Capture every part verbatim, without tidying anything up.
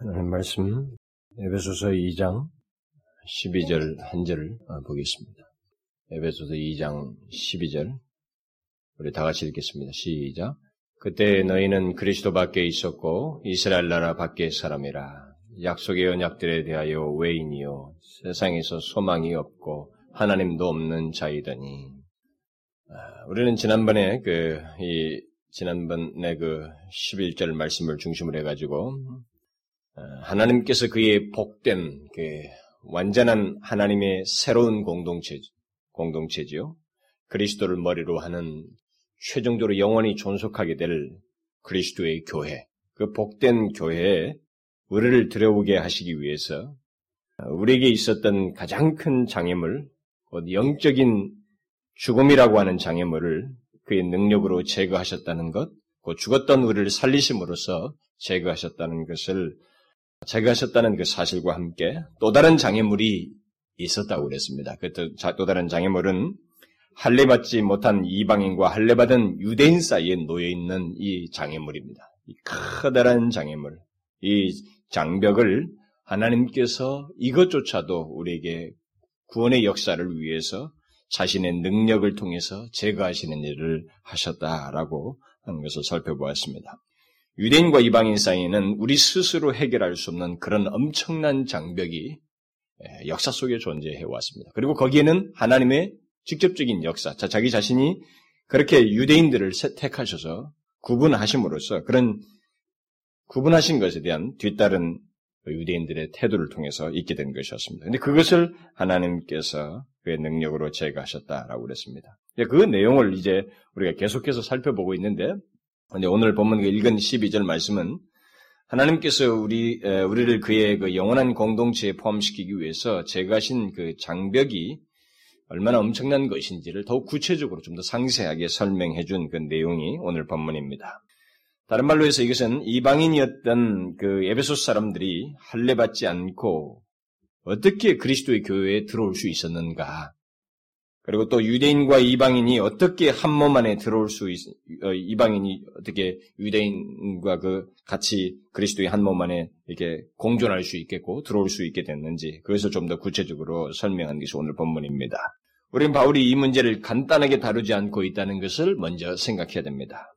하나님 말씀 에베소서 이 장 십이 절 한 절을 보겠습니다. 에베소서 이 장 십이 절 우리 다 같이 읽겠습니다. 시작. 그때 너희는 그리스도 밖에 있었고 이스라엘 나라 밖의 사람이라. 약속의 언약들에 대하여 외인이요 세상에서 소망이 없고 하나님도 없는 자이더니. 우리는 지난번에 그 이 지난번에 그 십일 절 말씀을 중심으로 해가지고 하나님께서 그의 복된 그 완전한 하나님의 새로운 공동체 공동체지요. 그리스도를 머리로 하는 최종적으로 영원히 존속하게 될 그리스도의 교회, 그 복된 교회에 우리를 들여오게 하시기 위해서 우리에게 있었던 가장 큰 장애물, 곧 영적인 죽음이라고 하는 장애물을 그의 능력으로 제거하셨다는 것, 곧 죽었던 우리를 살리심으로써 제거하셨다는 것을 제거하셨다는 그 사실과 함께 또 다른 장애물이 있었다고 그랬습니다. 그 또 다른 장애물은 할례받지 못한 이방인과 할례받은 유대인 사이에 놓여있는 이 장애물입니다. 이 커다란 장애물, 이 장벽을 하나님께서 이것조차도 우리에게 구원의 역사를 위해서 자신의 능력을 통해서 제거하시는 일을 하셨다라고 하는 것을 살펴보았습니다. 유대인과 이방인 사이에는 우리 스스로 해결할 수 없는 그런 엄청난 장벽이 역사 속에 존재해왔습니다. 그리고 거기에는 하나님의 직접적인 역사, 자기 자신이 그렇게 유대인들을 택하셔서 구분하심으로써 그런 구분하신 것에 대한 뒤따른 유대인들의 태도를 통해서 있게 된 것이었습니다. 그런데 그것을 하나님께서 그의 능력으로 제거하셨다라고 그랬습니다. 그 내용을 이제 우리가 계속해서 살펴보고 있는데, 근데 오늘 본문 읽은 십이 절 말씀은 하나님께서 우리 우리를 그의 그 영원한 공동체에 포함시키기 위해서 제거하신 그 장벽이 얼마나 엄청난 것인지를 더욱 구체적으로 좀 더 상세하게 설명해 준 그 내용이 오늘 본문입니다. 다른 말로 해서 이것은 이방인이었던 그 에베소스 사람들이 할례받지 않고 어떻게 그리스도의 교회에 들어올 수 있었는가, 그리고 또 유대인과 이방인이 어떻게 한 몸 안에 들어올 수 있, 이방인이 어떻게 유대인과 그 같이 그리스도의 한 몸 안에 이렇게 공존할 수 있겠고 들어올 수 있게 됐는지, 그것을 좀 더 구체적으로 설명한 것이 오늘 본문입니다. 우리는 바울이 이 문제를 간단하게 다루지 않고 있다는 것을 먼저 생각해야 됩니다.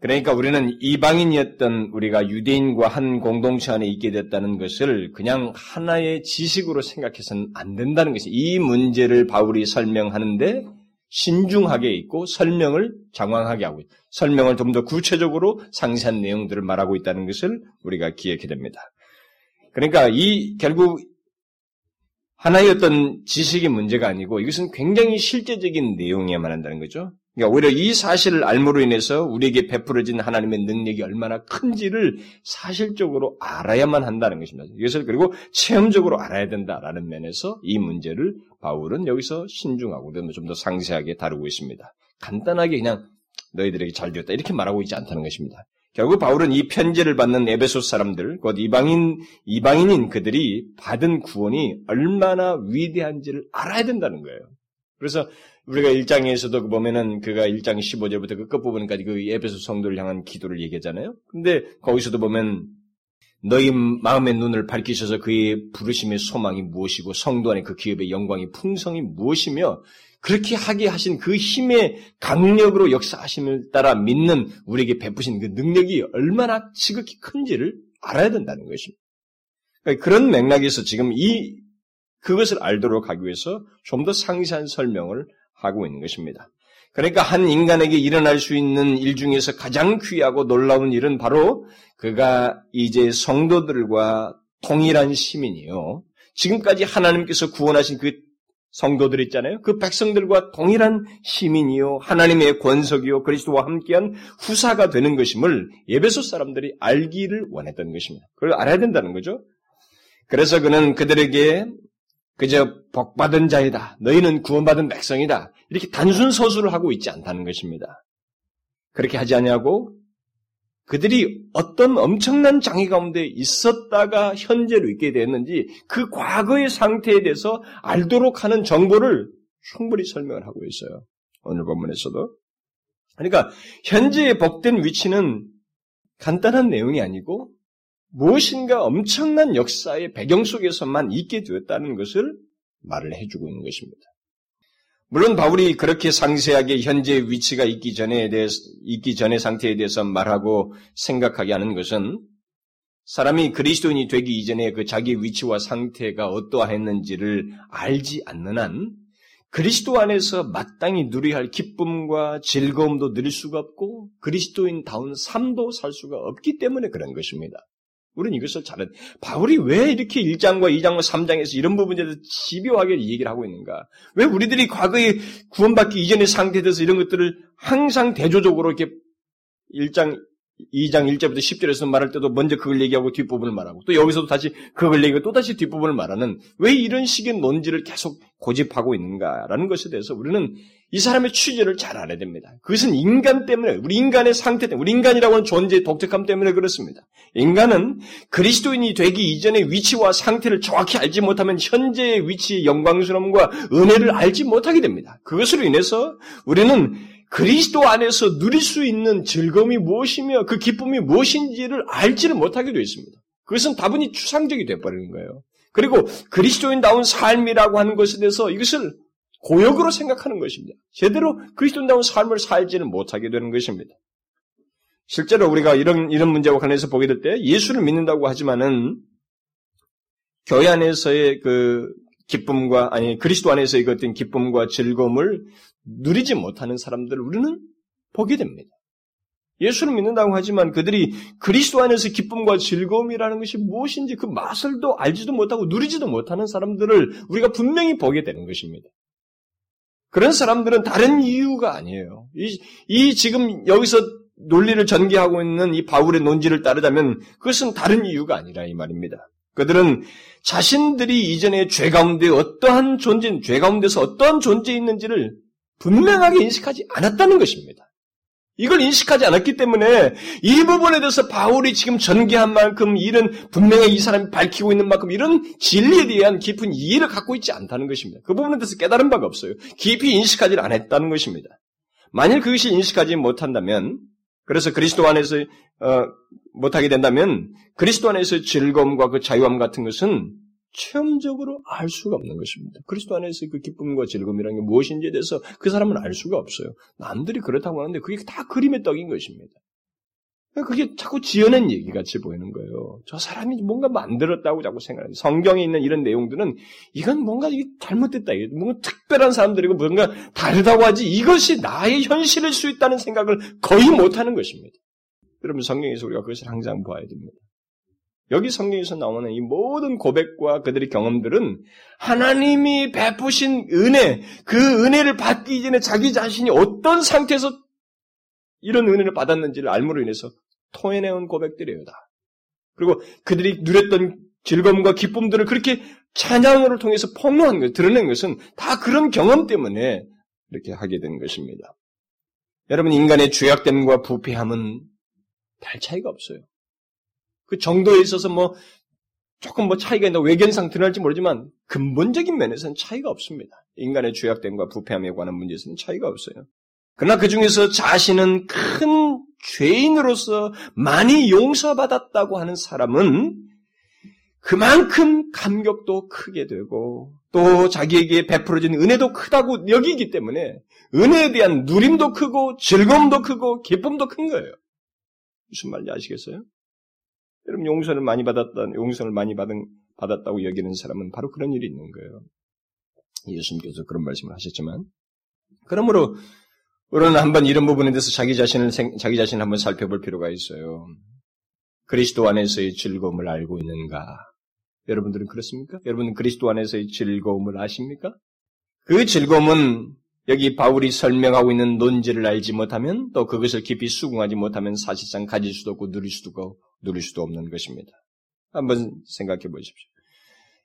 그러니까 우리는 이방인이었던 우리가 유대인과 한 공동체 안에 있게 됐다는 것을 그냥 하나의 지식으로 생각해서는 안 된다는 것이, 이 문제를 바울이 설명하는데 신중하게 있고 설명을 장황하게 하고 설명을 좀 더 구체적으로 상세한 내용들을 말하고 있다는 것을 우리가 기억해야 됩니다. 그러니까 이 결국 하나의 어떤 지식의 문제가 아니고 이것은 굉장히 실제적인 내용이야만 한다는 거죠. 그러니까 오히려 이 사실을 알므로 인해서 우리에게 베풀어진 하나님의 능력이 얼마나 큰지를 사실적으로 알아야만 한다는 것입니다. 이것을 그리고 체험적으로 알아야 된다라는 면에서 이 문제를 바울은 여기서 신중하고 좀 더 상세하게 다루고 있습니다. 간단하게 그냥 너희들에게 잘 되었다 이렇게 말하고 있지 않다는 것입니다. 결국 바울은 이 편지를 받는 에베소스 사람들, 곧 이방인, 이방인인 그들이 받은 구원이 얼마나 위대한지를 알아야 된다는 거예요. 그래서 우리가 일 장에서도 보면은 그가 일 장 십오 절부터 그 끝부분까지 그 에베소 성도를 향한 기도를 얘기하잖아요. 근데 거기서도 보면 너희 마음의 눈을 밝히셔서 그의 부르심의 소망이 무엇이고 성도 안에 그 기업의 영광이 풍성이 무엇이며 그렇게 하게 하신 그 힘의 강력으로 역사하심을 따라 믿는 우리에게 베푸신 그 능력이 얼마나 지극히 큰지를 알아야 된다는 것입니다. 그러니까 그런 맥락에서 지금 이 그것을 알도록 하기 위해서 좀 더 상세한 설명을 하고 있는 것입니다. 그러니까 한 인간에게 일어날 수 있는 일 중에서 가장 귀하고 놀라운 일은 바로 그가 이제 성도들과 동일한 시민이요, 지금까지 하나님께서 구원하신 그 성도들 있잖아요. 그 백성들과 동일한 시민이요, 하나님의 권석이요, 그리스도와 함께한 후사가 되는 것임을 에베소스 사람들이 알기를 원했던 것입니다. 그걸 알아야 된다는 거죠. 그래서 그는 그들에게 그저 복받은 자이다, 너희는 구원받은 백성이다, 이렇게 단순 서술을 하고 있지 않다는 것입니다. 그렇게 하지 않냐고 그들이 어떤 엄청난 장애 가운데 있었다가 현재로 있게 됐는지 그 과거의 상태에 대해서 알도록 하는 정보를 충분히 설명을 하고 있어요, 오늘 본문에서도. 그러니까 현재의 복된 위치는 간단한 내용이 아니고 무엇인가 엄청난 역사의 배경 속에서만 있게 되었다는 것을 말을 해주고 있는 것입니다. 물론 바울이 그렇게 상세하게 현재의 위치가 있기 전에 대해서, 있기 전의 상태에 대해서 말하고 생각하게 하는 것은 사람이 그리스도인이 되기 이전에 그 자기의 위치와 상태가 어떠했는지를 알지 않는 한 그리스도 안에서 마땅히 누려야 할 기쁨과 즐거움도 누릴 수가 없고 그리스도인다운 삶도 살 수가 없기 때문에 그런 것입니다. 우리는 이것을 잘, 바울이 왜 이렇게 일 장과 이 장과 삼 장에서 이런 부분에 대해서 집요하게 얘기를 하고 있는가? 왜 우리들이 과거에 구원받기 이전의 상태에 대해서 이런 것들을 항상 대조적으로 이렇게 일 장, 이 장 일 절부터 십 절에서 말할 때도 먼저 그걸 얘기하고 뒷부분을 말하고 또 여기서도 다시 그걸 얘기하고 또다시 뒷부분을 말하는 왜 이런 식의 논지를 계속 고집하고 있는가라는 것에 대해서 우리는 이 사람의 취지를 잘 알아야 됩니다. 그것은 인간 때문에, 우리 인간의 상태 때문에, 우리 인간이라고 하는 존재의 독특함 때문에 그렇습니다. 인간은 그리스도인이 되기 이전의 위치와 상태를 정확히 알지 못하면 현재의 위치의 영광스러움과 은혜를 알지 못하게 됩니다. 그것으로 인해서 우리는 그리스도 안에서 누릴 수 있는 즐거움이 무엇이며 그 기쁨이 무엇인지를 알지를 못하게 되어 있습니다. 그것은 다분히 추상적이 되어버리는 거예요. 그리고 그리스도인다운 삶이라고 하는 것에 대해서 이것을 고역으로 생각하는 것입니다. 제대로 그리스도인다운 삶을 살지를 못하게 되는 것입니다. 실제로 우리가 이런, 이런 문제와 관련해서 보게 될 때 예수를 믿는다고 하지만은 교회 안에서의 그 기쁨과, 아니, 그리스도 안에서의 어떤 기쁨과 즐거움을 누리지 못하는 사람들을 우리는 보게 됩니다. 예수를 믿는다고 하지만 그들이 그리스도 안에서 기쁨과 즐거움이라는 것이 무엇인지 그 맛을 도 알지도 못하고 누리지도 못하는 사람들을 우리가 분명히 보게 되는 것입니다. 그런 사람들은 다른 이유가 아니에요. 이, 이 지금 여기서 논리를 전개하고 있는 이 바울의 논지를 따르자면 그것은 다른 이유가 아니라 이 말입니다. 그들은 자신들이 이전에 죄 가운데 어떠한 존재, 죄 가운데서 어떠한 존재에 있는지를 분명하게 인식하지 않았다는 것입니다. 이걸 인식하지 않았기 때문에 이 부분에 대해서 바울이 지금 전개한 만큼 이런 분명히 이 사람이 밝히고 있는 만큼 이런 진리에 대한 깊은 이해를 갖고 있지 않다는 것입니다. 그 부분에 대해서 깨달은 바가 없어요. 깊이 인식하지 않았다는 것입니다. 만일 그것이 인식하지 못한다면 그래서 그리스도 안에서 어, 못하게 된다면 그리스도 안에서 즐거움과 그 자유함 같은 것은 체험적으로 알 수가 없는 것입니다. 그리스도 안에서 그 기쁨과 즐거움이라는 게 무엇인지에 대해서 그 사람은 알 수가 없어요. 남들이 그렇다고 하는데 그게 다 그림의 떡인 것입니다. 그게 자꾸 지어낸 얘기같이 보이는 거예요. 저 사람이 뭔가 만들었다고 자꾸 생각해요. 성경에 있는 이런 내용들은 이건 뭔가 이게 잘못됐다. 뭔가 특별한 사람들이고 뭔가 다르다고 하지 이것이 나의 현실일 수 있다는 생각을 거의 못하는 것입니다. 여러분 성경에서 우리가 그것을 항상 봐야 됩니다. 여기 성경에서 나오는 이 모든 고백과 그들의 경험들은 하나님이 베푸신 은혜, 그 은혜를 받기 전에 자기 자신이 어떤 상태에서 이런 은혜를 받았는지를 알므로 인해서 토해내온 고백들이에요, 다. 그리고 그들이 누렸던 즐거움과 기쁨들을 그렇게 찬양으로 통해서 폭로한 것, 드러낸 것은 다 그런 경험 때문에 이렇게 하게 된 것입니다. 여러분, 인간의 죄악됨과 부패함은 별 차이가 없어요. 그 정도에 있어서 뭐 조금 뭐 차이가 있나 외견상 드러날지 모르지만 근본적인 면에서는 차이가 없습니다. 인간의 죄악됨과 부패함에 관한 문제에서는 차이가 없어요. 그러나 그 중에서 자신은 큰 죄인으로서 많이 용서받았다고 하는 사람은 그만큼 감격도 크게 되고 또 자기에게 베풀어진 은혜도 크다고 여기기 때문에 은혜에 대한 누림도 크고 즐거움도 크고 기쁨도 큰 거예요. 무슨 말인지 아시겠어요? 여러분, 용서를 많이 받았다, 용서를 많이 받은, 받았다고 여기는 사람은 바로 그런 일이 있는 거예요. 예수님께서 그런 말씀을 하셨지만. 그러므로, 우리는 한번 이런 부분에 대해서 자기 자신을, 자기 자신을 한번 살펴볼 필요가 있어요. 그리스도 안에서의 즐거움을 알고 있는가? 여러분들은 그렇습니까? 여러분은 그리스도 안에서의 즐거움을 아십니까? 그 즐거움은 여기 바울이 설명하고 있는 논지를 알지 못하면 또 그것을 깊이 수긍하지 못하면 사실상 가질 수도 없고 누릴 수도 없고 누릴 수도 없는 것입니다. 한번 생각해 보십시오.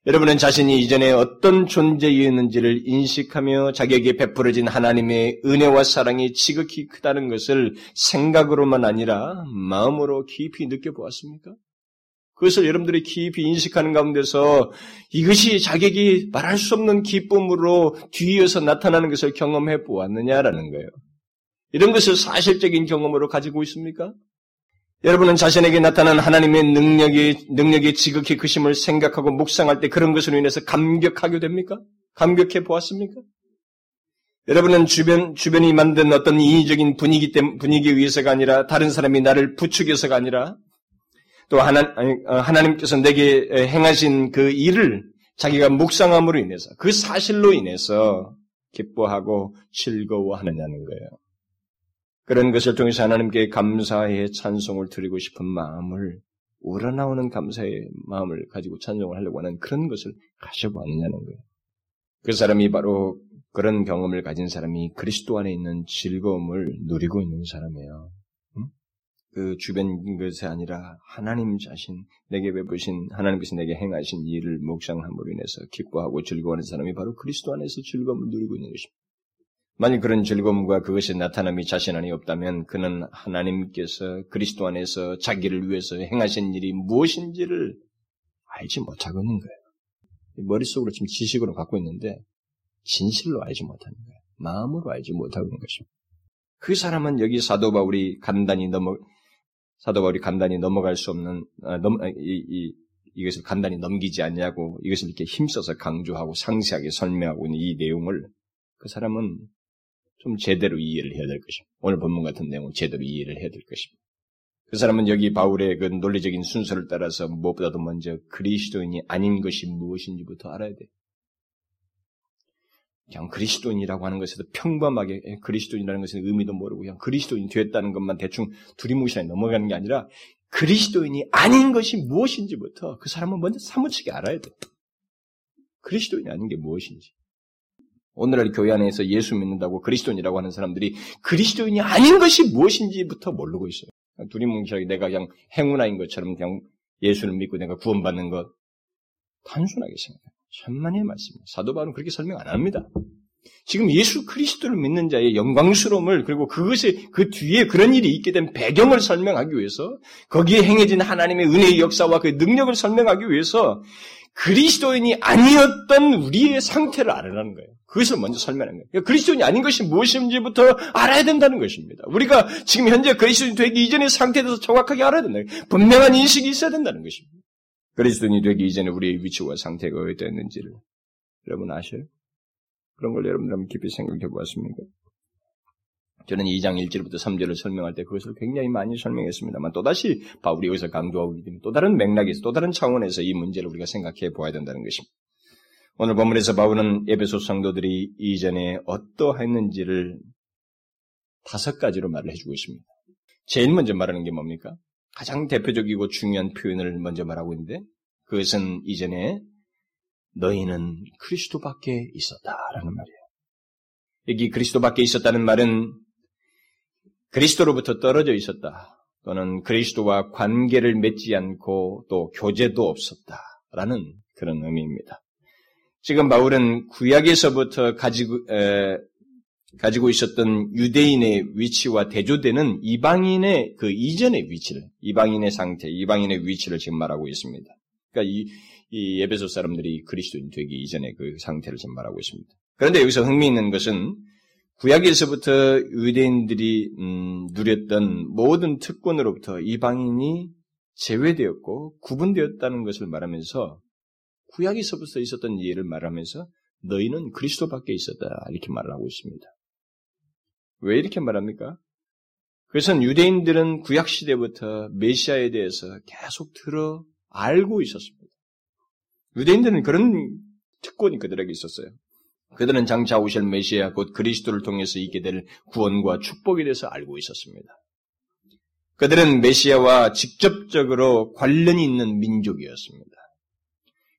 여러분은 자신이 이전에 어떤 존재였는지를 인식하며 자기에게 베풀어진 하나님의 은혜와 사랑이 지극히 크다는 것을 생각으로만 아니라 마음으로 깊이 느껴보았습니까? 그것을 여러분들이 깊이 인식하는 가운데서 이것이 자기에게 말할 수 없는 기쁨으로 뒤이어서 나타나는 것을 경험해 보았느냐라는 거예요. 이런 것을 사실적인 경험으로 가지고 있습니까? 여러분은 자신에게 나타난 하나님의 능력이, 능력이 지극히 크심을 생각하고 묵상할 때 그런 것으로 인해서 감격하게 됩니까? 감격해 보았습니까? 여러분은 주변, 주변이 만든 어떤 인위적인 분위기 때문에, 분위기에 의해서가 아니라 다른 사람이 나를 부추겨서가 아니라 또 하나, 아니, 하나님께서 내게 행하신 그 일을 자기가 묵상함으로 인해서 그 사실로 인해서 기뻐하고 즐거워하느냐는 거예요. 그런 것을 통해서 하나님께 감사의 찬송을 드리고 싶은 마음을 우러나오는 감사의 마음을 가지고 찬송을 하려고 하는 그런 것을 가져보느냐는 거예요. 그 사람이 바로 그런 경험을 가진 사람이 그리스도 안에 있는 즐거움을 누리고 있는 사람이에요. 그 주변 것이 아니라 하나님 자신, 내게 베푸신, 하나님께서 내게 행하신 일을 묵상함으로 인해서 기뻐하고 즐거워하는 사람이 바로 그리스도 안에서 즐거움을 누리고 있는 것입니다. 만일 그런 즐거움과 그것의 나타남이 자신 안에 없다면 그는 하나님께서 그리스도 안에서 자기를 위해서 행하신 일이 무엇인지를 알지 못하고 있는 거예요. 머릿속으로 지금 지식으로 갖고 있는데 진실로 알지 못하는 거예요. 마음으로 알지 못하고 있는 것입니다. 그 사람은 여기 사도 바울이 간단히 넘어 사도 바울이 간단히 넘어갈 수 없는 아, 넘, 이, 이, 이것을 간단히 넘기지 않냐고 이것을 이렇게 힘써서 강조하고 상세하게 설명하고 있는 이 내용을 그 사람은 좀 제대로 이해를 해야 될 것입니다. 오늘 본문 같은 내용을 제대로 이해를 해야 될 것입니다. 그 사람은 여기 바울의 그 논리적인 순서를 따라서 무엇보다도 먼저 그리스도인이 아닌 것이 무엇인지부터 알아야 돼요. 그냥 그리스도인이라고 하는 것에서 평범하게 그리스도인이라는 것은 의미도 모르고 그냥 그리스도인이 되었다는 것만 대충 두리뭉실하게 넘어가는 게 아니라 그리스도인이 아닌 것이 무엇인지부터 그 사람은 먼저 사무치게 알아야 돼. 그리스도인이 아닌 게 무엇인지. 오늘날 교회 안에서 예수 믿는다고 그리스도인이라고 하는 사람들이 그리스도인이 아닌 것이 무엇인지부터 모르고 있어요. 두리뭉실하게 내가 그냥 행운아인 것처럼 그냥 예수를 믿고 내가 구원받는 것 단순하게 생각해요. 천만의 말씀입니다. 사도 바울은 그렇게 설명 안 합니다. 지금 예수 그리스도를 믿는 자의 영광스러움을 그리고 그것에 그 뒤에 그런 일이 있게 된 배경을 설명하기 위해서 거기에 행해진 하나님의 은혜의 역사와 그 능력을 설명하기 위해서 그리스도인이 아니었던 우리의 상태를 알아라는 거예요. 그것을 먼저 설명하는 거예요. 그러니까 그리스도인이 아닌 것이 무엇인지부터 알아야 된다는 것입니다. 우리가 지금 현재 그리스도인이 되기 이전의 상태에 대해서 정확하게 알아야 된다는 거예요. 분명한 인식이 있어야 된다는 것입니다. 그리스도인이 되기 이전에 우리의 위치와 상태가 어땠는지를 여러분 아세요? 그런 걸 여러분들 한번 깊이 생각해 보았습니까? 저는 이 장 일 절부터 삼 절을 설명할 때 그것을 굉장히 많이 설명했습니다만 또다시 바울이 여기서 강조하고 있기 때문에 또 다른 맥락에서 또 다른 차원에서 이 문제를 우리가 생각해 보아야 된다는 것입니다. 오늘 본문에서 바울은 에베소 성도들이 이전에 어떠했는지를 다섯 가지로 말을 해주고 있습니다. 제일 먼저 말하는 게 뭡니까? 가장 대표적이고 중요한 표현을 먼저 말하고 있는데 그것은 이전에 너희는 그리스도 밖에 있었다라는 말이에요. 여기 그리스도 밖에 있었다는 말은 그리스도로부터 떨어져 있었다 또는 그리스도와 관계를 맺지 않고 또 교제도 없었다라는 그런 의미입니다. 지금 바울은 구약에서부터 가지고 에, 가지고 있었던 유대인의 위치와 대조되는 이방인의 그 이전의 위치를, 이방인의 상태, 이방인의 위치를 지금 말하고 있습니다. 그러니까 이, 이 에베소 사람들이 그리스도인 되기 이전의 그 상태를 지금 말하고 있습니다. 그런데 여기서 흥미있는 것은 구약에서부터 유대인들이 음, 누렸던 모든 특권으로부터 이방인이 제외되었고 구분되었다는 것을 말하면서 구약에서부터 있었던 예를 말하면서 너희는 그리스도 밖에 있었다 이렇게 말을 하고 있습니다. 왜 이렇게 말합니까? 그것은 유대인들은 구약시대부터 메시아에 대해서 계속 들어 알고 있었습니다. 유대인들은 그런 특권이 그들에게 있었어요. 그들은 장차 오실 메시아 곧 그리스도를 통해서 있게 될 구원과 축복에 대해서 알고 있었습니다. 그들은 메시아와 직접적으로 관련이 있는 민족이었습니다.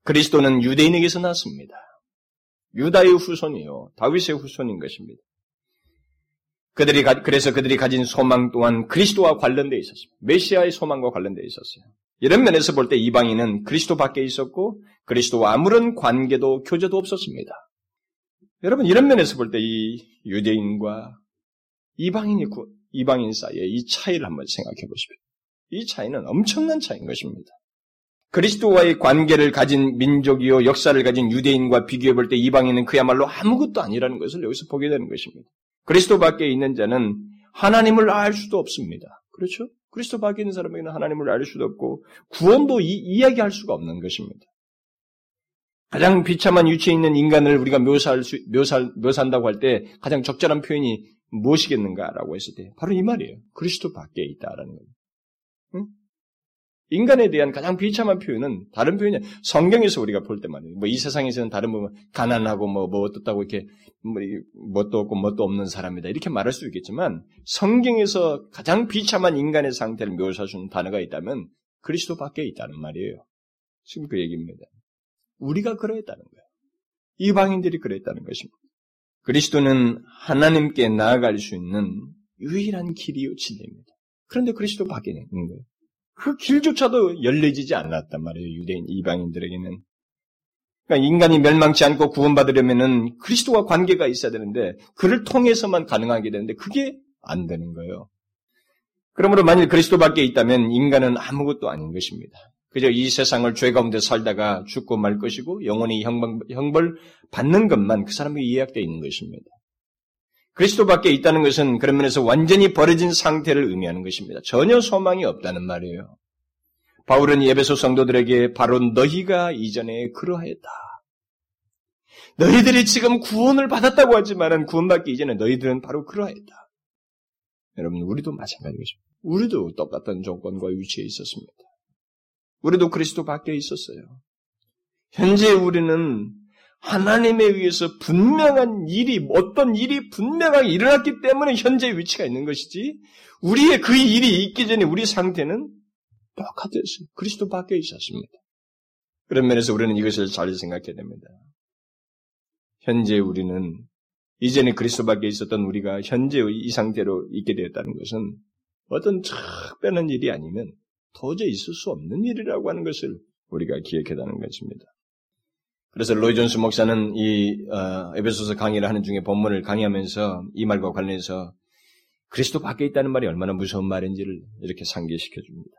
그리스도는 유대인에게서 났습니다. 유다의 후손이요. 다윗의 후손인 것입니다. 그들이, 가, 그래서 그들이 가진 소망 또한 그리스도와 관련되어 있었습니다. 메시아의 소망과 관련되어 있었어요. 이런 면에서 볼 때 이방인은 그리스도 밖에 있었고, 그리스도와 아무런 관계도, 교제도 없었습니다. 여러분, 이런 면에서 볼 때 이 유대인과 이방인이, 이방인 사이의 이 차이를 한번 생각해 보십시오. 이 차이는 엄청난 차이인 것입니다. 그리스도와의 관계를 가진 민족이요 역사를 가진 유대인과 비교해 볼 때 이방인은 그야말로 아무것도 아니라는 것을 여기서 보게 되는 것입니다. 그리스도 밖에 있는 자는 하나님을 알 수도 없습니다. 그렇죠? 그리스도 밖에 있는 사람에게는 하나님을 알 수도 없고 구원도 이, 이야기할 수가 없는 것입니다. 가장 비참한 위치에 있는 인간을 우리가 묘사할 수, 묘사, 묘사한다고 할 때 가장 적절한 표현이 무엇이겠는가라고 했을 때 바로 이 말이에요. 그리스도 밖에 있다라는 거예요. 응? 인간에 대한 가장 비참한 표현은 다른 표현이 성경에서 우리가 볼 때만 해요. 뭐 이 세상에서는 다른 뭐 가난하고 뭐, 뭐 어떻다고 이렇게 뭐, 뭣도 없고 뭣도 없는 사람이다 이렇게 말할 수 있겠지만 성경에서 가장 비참한 인간의 상태를 묘사하는 단어가 있다면 그리스도 밖에 있다는 말이에요. 지금 그 얘기입니다. 우리가 그러했다는 거예요. 이방인들이 그러했다는 것입니다. 그리스도는 하나님께 나아갈 수 있는 유일한 길이요 진리입니다. 그런데 그리스도 밖에 있는 거예요. 그 길조차도 열려지지 않았단 말이에요. 유대인 이방인들에게는. 그러니까 인간이 멸망치 않고 구원받으려면은 그리스도와 관계가 있어야 되는데 그를 통해서만 가능하게 되는데 그게 안 되는 거예요. 그러므로 만일 그리스도 밖에 있다면 인간은 아무것도 아닌 것입니다. 그저 이 세상을 죄 가운데 살다가 죽고 말 것이고 영원히 형벌, 형벌 받는 것만 그 사람에게 예약되어 있는 것입니다. 그리스도 밖에 있다는 것은 그런 면에서 완전히 버려진 상태를 의미하는 것입니다. 전혀 소망이 없다는 말이에요. 바울은 에베소 성도들에게 바로 너희가 이전에 그러하였다. 너희들이 지금 구원을 받았다고 하지만 구원받기 이전에 너희들은 바로 그러하였다. 여러분 우리도 마찬가지입니다. 우리도 똑같은 조건과 위치에 있었습니다. 우리도 그리스도 밖에 있었어요. 현재 우리는 하나님에 의해서 분명한 일이, 어떤 일이 분명하게 일어났기 때문에 현재 위치가 있는 것이지 우리의 그 일이 있기 전에 우리 상태는 똑같았어요. 그리스도 밖에 있었습니다. 그런 면에서 우리는 이것을 잘 생각해야 됩니다. 현재 우리는 이전에 그리스도 밖에 있었던 우리가 현재 이 상태로 있게 되었다는 것은 어떤 특별한 일이 아니면 도저히 있을 수 없는 일이라고 하는 것을 우리가 기억해야 하는 것입니다. 그래서 로이존스 목사는 이 어, 에베소서 강의를 하는 중에 본문을 강의하면서 이 말과 관련해서 그리스도 밖에 있다는 말이 얼마나 무서운 말인지를 이렇게 상기시켜 줍니다.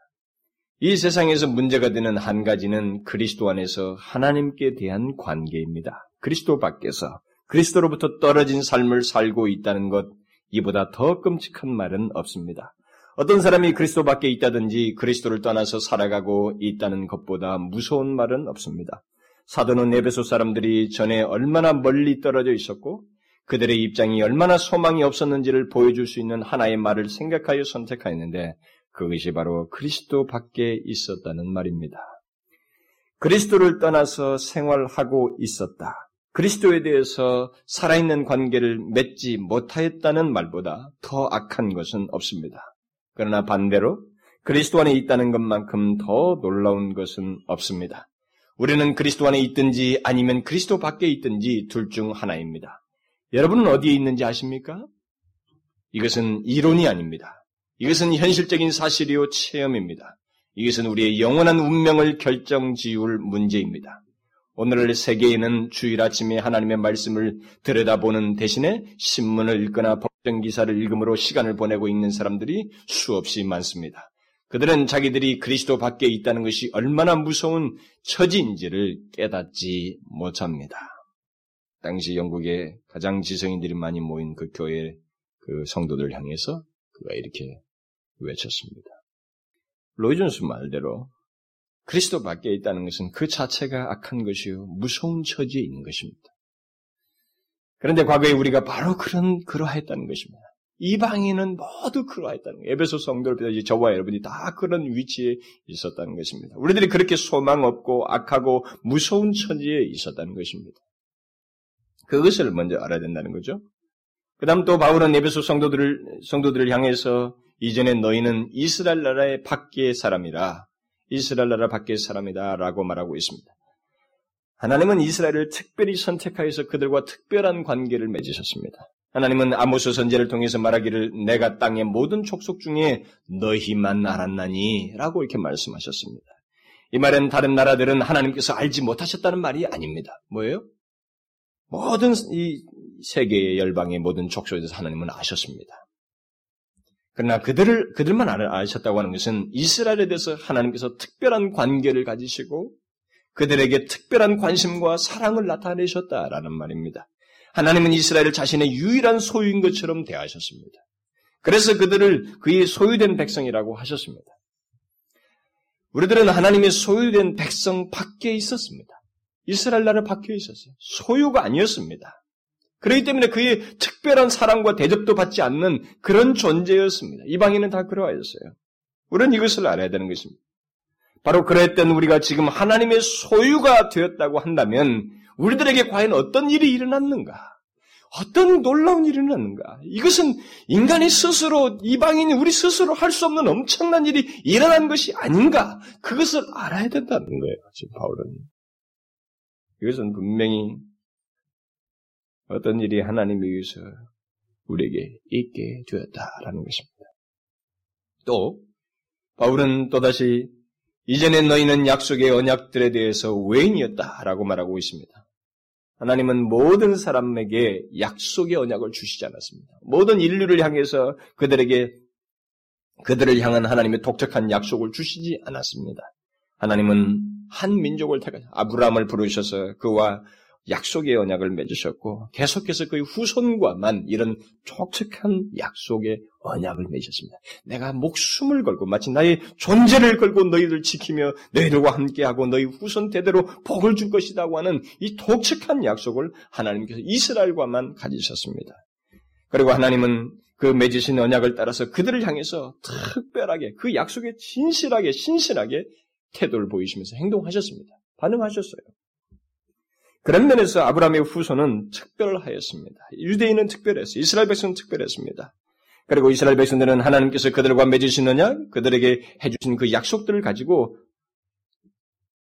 이 세상에서 문제가 되는 한 가지는 그리스도 안에서 하나님께 대한 관계입니다. 그리스도 밖에서 그리스도로부터 떨어진 삶을 살고 있다는 것, 이보다 더 끔찍한 말은 없습니다. 어떤 사람이 그리스도 밖에 있다든지 그리스도를 떠나서 살아가고 있다는 것보다 무서운 말은 없습니다. 사도는 에베소 사람들이 전에 얼마나 멀리 떨어져 있었고 그들의 입장이 얼마나 소망이 없었는지를 보여줄 수 있는 하나의 말을 생각하여 선택하였는데 그것이 바로 그리스도 밖에 있었다는 말입니다. 그리스도를 떠나서 생활하고 있었다. 그리스도에 대해서 살아있는 관계를 맺지 못하였다는 말보다 더 악한 것은 없습니다. 그러나 반대로 그리스도 안에 있다는 것만큼 더 놀라운 것은 없습니다. 우리는 그리스도 안에 있든지 아니면 그리스도 밖에 있든지 둘 중 하나입니다. 여러분은 어디에 있는지 아십니까? 이것은 이론이 아닙니다. 이것은 현실적인 사실이요 체험입니다. 이것은 우리의 영원한 운명을 결정지을 문제입니다. 오늘 세계에는 주일 아침에 하나님의 말씀을 들여다보는 대신에 신문을 읽거나 기사를 읽음으로 시간을 보내고 있는 사람들이 수없이 많습니다. 그들은 자기들이 그리스도 밖에 있다는 것이 얼마나 무서운 처지인지를 깨닫지 못합니다. 당시 영국의 가장 지성인들이 많이 모인 그 교회 그 성도들 향해서 그가 이렇게 외쳤습니다. 로이존스 말대로 그리스도 밖에 있다는 것은 그 자체가 악한 것이요 무서운 처지에 있는 것입니다. 그런데 과거에 우리가 바로 그런, 그러하였다는 것입니다. 이방인은 모두 그러하였다는 거예요. 에베소 성도를 비롯해 저와 여러분이 다 그런 위치에 있었다는 것입니다. 우리들이 그렇게 소망 없고 악하고 무서운 처지에 있었다는 것입니다. 그것을 먼저 알아야 된다는 거죠. 그 다음 또 바울은 에베소 성도들을, 성도들을 향해서 이전에 너희는 이스라엘 나라의 밖의 사람이라, 이스라엘 나라 밖의 사람이다 라고 말하고 있습니다. 하나님은 이스라엘을 특별히 선택하여서 그들과 특별한 관계를 맺으셨습니다. 하나님은 아모스 선지자를 통해서 말하기를 내가 땅의 모든 족속 중에 너희만 알았나니 라고 이렇게 말씀하셨습니다. 이 말은 다른 나라들은 하나님께서 알지 못하셨다는 말이 아닙니다. 뭐예요? 모든 이 세계의 열방의 모든 족속에 대해서 하나님은 아셨습니다. 그러나 그들을, 그들만 아셨다고 하는 것은 이스라엘에 대해서 하나님께서 특별한 관계를 가지시고 그들에게 특별한 관심과 사랑을 나타내셨다라는 말입니다. 하나님은 이스라엘을 자신의 유일한 소유인 것처럼 대하셨습니다. 그래서 그들을 그의 소유된 백성이라고 하셨습니다. 우리들은 하나님의 소유된 백성 밖에 있었습니다. 이스라엘 나라 밖에 있었어요. 소유가 아니었습니다. 그렇기 때문에 그의 특별한 사랑과 대접도 받지 않는 그런 존재였습니다. 이방인은 다 그러하였어요. 우리는 이것을 알아야 되는 것입니다. 바로 그랬던 우리가 지금 하나님의 소유가 되었다고 한다면 우리들에게 과연 어떤 일이 일어났는가? 어떤 놀라운 일이 일어났는가? 이것은 인간이 스스로, 이방인이 우리 스스로 할 수 없는 엄청난 일이 일어난 것이 아닌가? 그것을 알아야 된다는 거예요, 지금 바울은. 이것은 분명히 어떤 일이 하나님에 의해서 우리에게 있게 되었다라는 것입니다. 또 바울은 또다시 이전에 너희는 약속의 언약들에 대해서 외인이었다라고 말하고 있습니다. 하나님은 모든 사람에게 약속의 언약을 주시지 않았습니다. 모든 인류를 향해서 그들에게 그들을 향한 하나님의 독특한 약속을 주시지 않았습니다. 하나님은 한 민족을 택하여 아브라함을 부르셔서 그와 약속의 언약을 맺으셨고 계속해서 그의 후손과만 이런 독특한 약속의 언약을 맺으셨습니다. 내가 목숨을 걸고 마치 나의 존재를 걸고 너희들 지키며 너희들과 함께하고 너희 후손 대대로 복을 줄 것이라고 하는 이 독특한 약속을 하나님께서 이스라엘과만 가지셨습니다. 그리고 하나님은 그 맺으신 언약을 따라서 그들을 향해서 특별하게 그 약속에 진실하게 신실하게 태도를 보이시면서 행동하셨습니다. 반응하셨어요. 그런 면에서 아브라함의 후손은 특별하였습니다. 유대인은 특별했어요. 이스라엘 백성은 특별했습니다. 그리고 이스라엘 백성들은 하나님께서 그들과 맺으신 언약, 그들에게 해주신 그 약속들을 가지고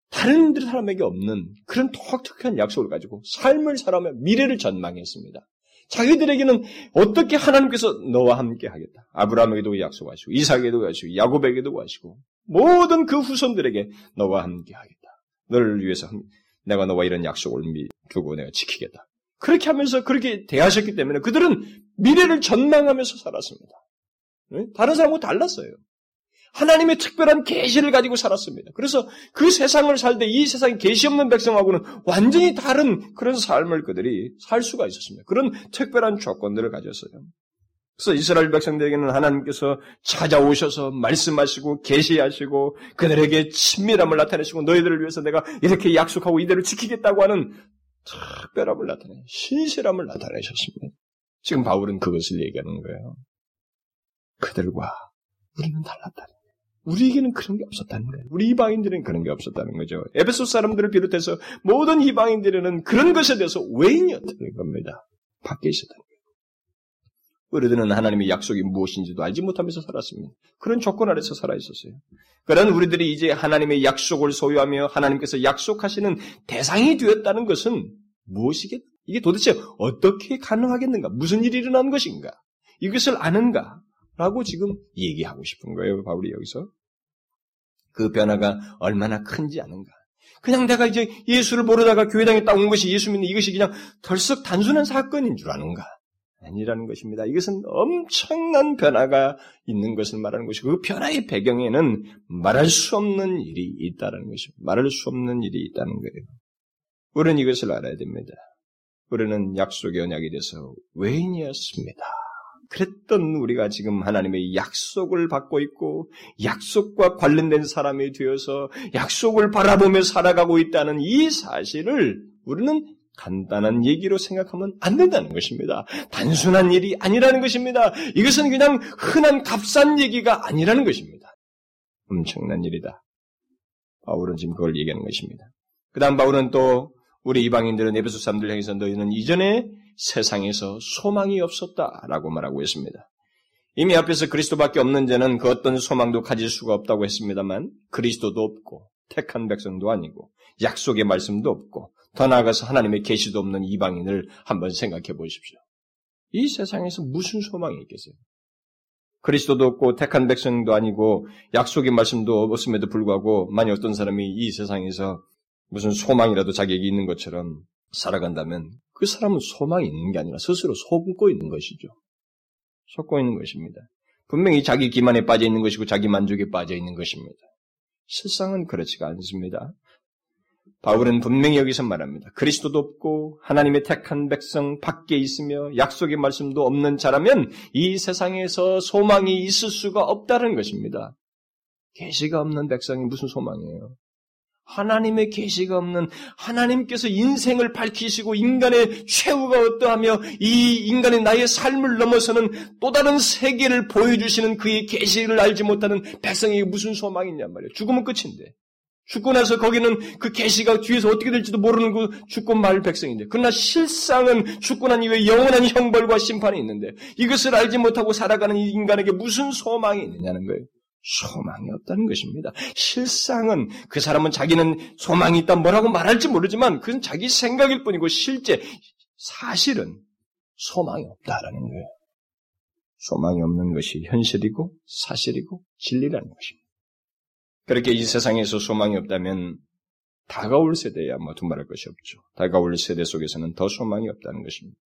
다른 사람에게 없는 그런 독특한 약속을 가지고 삶을 살아며 미래를 전망했습니다. 자기들에게는 어떻게 하나님께서 너와 함께 하겠다. 아브라함에게도 약속하시고 이삭에게도 하시고 야곱에게도 하시고 모든 그 후손들에게 너와 함께 하겠다. 너를 위해서 내가 너와 이런 약속을 두고 내가 지키겠다. 그렇게 하면서 그렇게 대하셨기 때문에 그들은 미래를 전망하면서 살았습니다. 다른 사람하고 달랐어요. 하나님의 특별한 계시를 가지고 살았습니다. 그래서 그 세상을 살 때 이 세상에 계시 없는 백성하고는 완전히 다른 그런 삶을 그들이 살 수가 있었습니다. 그런 특별한 조건들을 가졌어요. 그래서 이스라엘 백성들에게는 하나님께서 찾아오셔서 말씀하시고 계시하시고 그들에게 친밀함을 나타내시고 너희들을 위해서 내가 이렇게 약속하고 이대로 지키겠다고 하는 특별함을 나타내, 신실함을 나타내셨습니다. 지금 바울은 그것을 얘기하는 거예요. 그들과 우리는 달랐다는 거예요. 우리에게는 그런 게 없었다는 거예요. 우리 이방인들은 그런 게 없었다는 거죠. 에베소 사람들을 비롯해서 모든 이방인들은 그런 것에 대해서 외인이었다는 겁니다. 밖에 있었다는 거예요. 우리들은 하나님의 약속이 무엇인지도 알지 못하면서 살았습니다. 그런 조건 아래서 살아있었어요. 그런 우리들이 이제 하나님의 약속을 소유하며 하나님께서 약속하시는 대상이 되었다는 것은 무엇이겠는가? 이게 도대체 어떻게 가능하겠는가? 무슨 일이 일어난 것인가? 이것을 아는가? 라고 지금 얘기하고 싶은 거예요. 바울이 여기서. 그 변화가 얼마나 큰지 아는가? 그냥 내가 이제 예수를 모르다가 교회당에 딱 온 것이 예수 믿는 이것이 그냥 덜썩 단순한 사건인 줄 아는가? 아니라는 것입니다. 이것은 엄청난 변화가 있는 것을 말하는 것이고 그 변화의 배경에는 말할 수 없는 일이 있다는 것이고 말할 수 없는 일이 있다는 거예요. 우리는 이것을 알아야 됩니다. 우리는 약속의 언약에 대해서 외인이었습니다. 그랬던 우리가 지금 하나님의 약속을 받고 있고 약속과 관련된 사람이 되어서 약속을 바라보며 살아가고 있다는 이 사실을 우리는 간단한 얘기로 생각하면 안 된다는 것입니다. 단순한 일이 아니라는 것입니다. 이것은 그냥 흔한 값싼 얘기가 아니라는 것입니다. 엄청난 일이다. 바울은 지금 그걸 얘기하는 것입니다. 그 다음 바울은 또 우리 이방인들은 에베소 사람들 향해서 너희는 이전에 세상에서 소망이 없었다라고 말하고 있습니다. 이미 앞에서 그리스도밖에 없는 자는 그 어떤 소망도 가질 수가 없다고 했습니다만 그리스도도 없고 택한 백성도 아니고 약속의 말씀도 없고 더 나아가서 하나님의 계시도 없는 이방인을 한번 생각해 보십시오. 이 세상에서 무슨 소망이 있겠어요? 그리스도도 없고 택한 백성도 아니고 약속의 말씀도 없음에도 불구하고 만약 어떤 사람이 이 세상에서 무슨 소망이라도 자기에게 있는 것처럼 살아간다면 그 사람은 소망이 있는 게 아니라 스스로 속고 있는 것이죠. 속고 있는 것입니다. 분명히 자기 기만에 빠져 있는 것이고 자기 만족에 빠져 있는 것입니다. 실상은 그렇지가 않습니다. 바울은 분명히 여기서 말합니다. 그리스도도 없고 하나님의 택한 백성 밖에 있으며 약속의 말씀도 없는 자라면 이 세상에서 소망이 있을 수가 없다는 것입니다. 계시가 없는 백성이 무슨 소망이에요? 하나님의 계시가 없는, 하나님께서 인생을 밝히시고 인간의 최후가 어떠하며 이 인간의 나의 삶을 넘어서는 또 다른 세계를 보여주시는 그의 계시를 알지 못하는 백성에게 무슨 소망이 있냔 말이에요. 죽으면 끝인데. 죽고 나서 거기는 그 계시가 뒤에서 어떻게 될지도 모르는 그 죽고 말 백성인데, 그러나 실상은 죽고 난 이후에 영원한 형벌과 심판이 있는데 이것을 알지 못하고 살아가는 이 인간에게 무슨 소망이 있느냐는 거예요. 소망이 없다는 것입니다. 실상은 그 사람은 자기는 소망이 있다 뭐라고 말할지 모르지만 그건 자기 생각일 뿐이고 실제 사실은 소망이 없다라는 거예요. 소망이 없는 것이 현실이고 사실이고 진리라는 것입니다. 그렇게 이 세상에서 소망이 없다면 다가올 세대야 뭐 두말할 것이 없죠. 다가올 세대 속에서는 더 소망이 없다는 것입니다.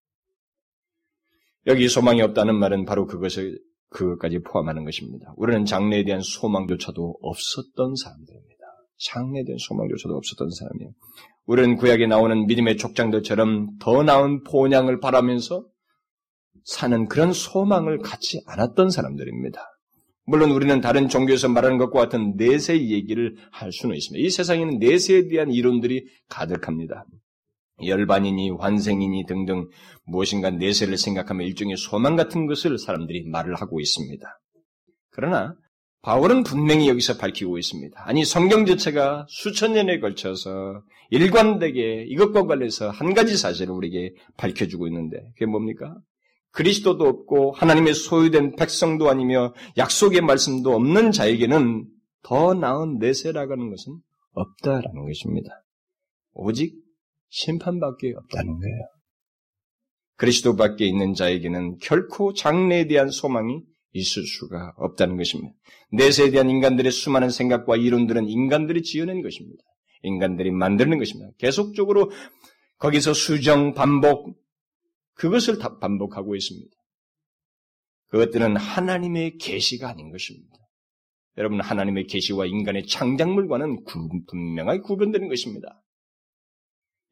여기 소망이 없다는 말은 바로 그것을 그것까지 포함하는 것입니다. 우리는 장래에 대한 소망조차도 없었던 사람들입니다. 장래에 대한 소망조차도 없었던 사람이에요. 우리는 구약에 나오는 믿음의 족장들처럼 더 나은 포양을 바라면서 사는 그런 소망을 갖지 않았던 사람들입니다. 물론 우리는 다른 종교에서 말하는 것과 같은 내세 얘기를 할 수는 있습니다. 이 세상에는 내세에 대한 이론들이 가득합니다. 열반이니 환생이니 등등 무엇인가 내세를 생각하며 일종의 소망 같은 것을 사람들이 말을 하고 있습니다. 그러나 바울은 분명히 여기서 밝히고 있습니다. 아니 성경 자체가 수천 년에 걸쳐서 일관되게 이것과 관련해서 한 가지 사실을 우리에게 밝혀주고 있는데 그게 뭡니까? 그리스도도 없고 하나님의 소유된 백성도 아니며 약속의 말씀도 없는 자에게는 더 나은 내세라는 것은 없다라는 것입니다. 오직 심판밖에 없다는 거예요. 그리스도밖에 있는 자에게는 결코 장래에 대한 소망이 있을 수가 없다는 것입니다. 내세에 대한 인간들의 수많은 생각과 이론들은 인간들이 지어낸 것입니다. 인간들이 만드는 것입니다. 계속적으로 거기서 수정, 반복, 그것을 다 반복하고 있습니다. 그것들은 하나님의 계시가 아닌 것입니다. 여러분, 하나님의 계시와 인간의 창작물과는 구, 분명하게 구별되는 것입니다.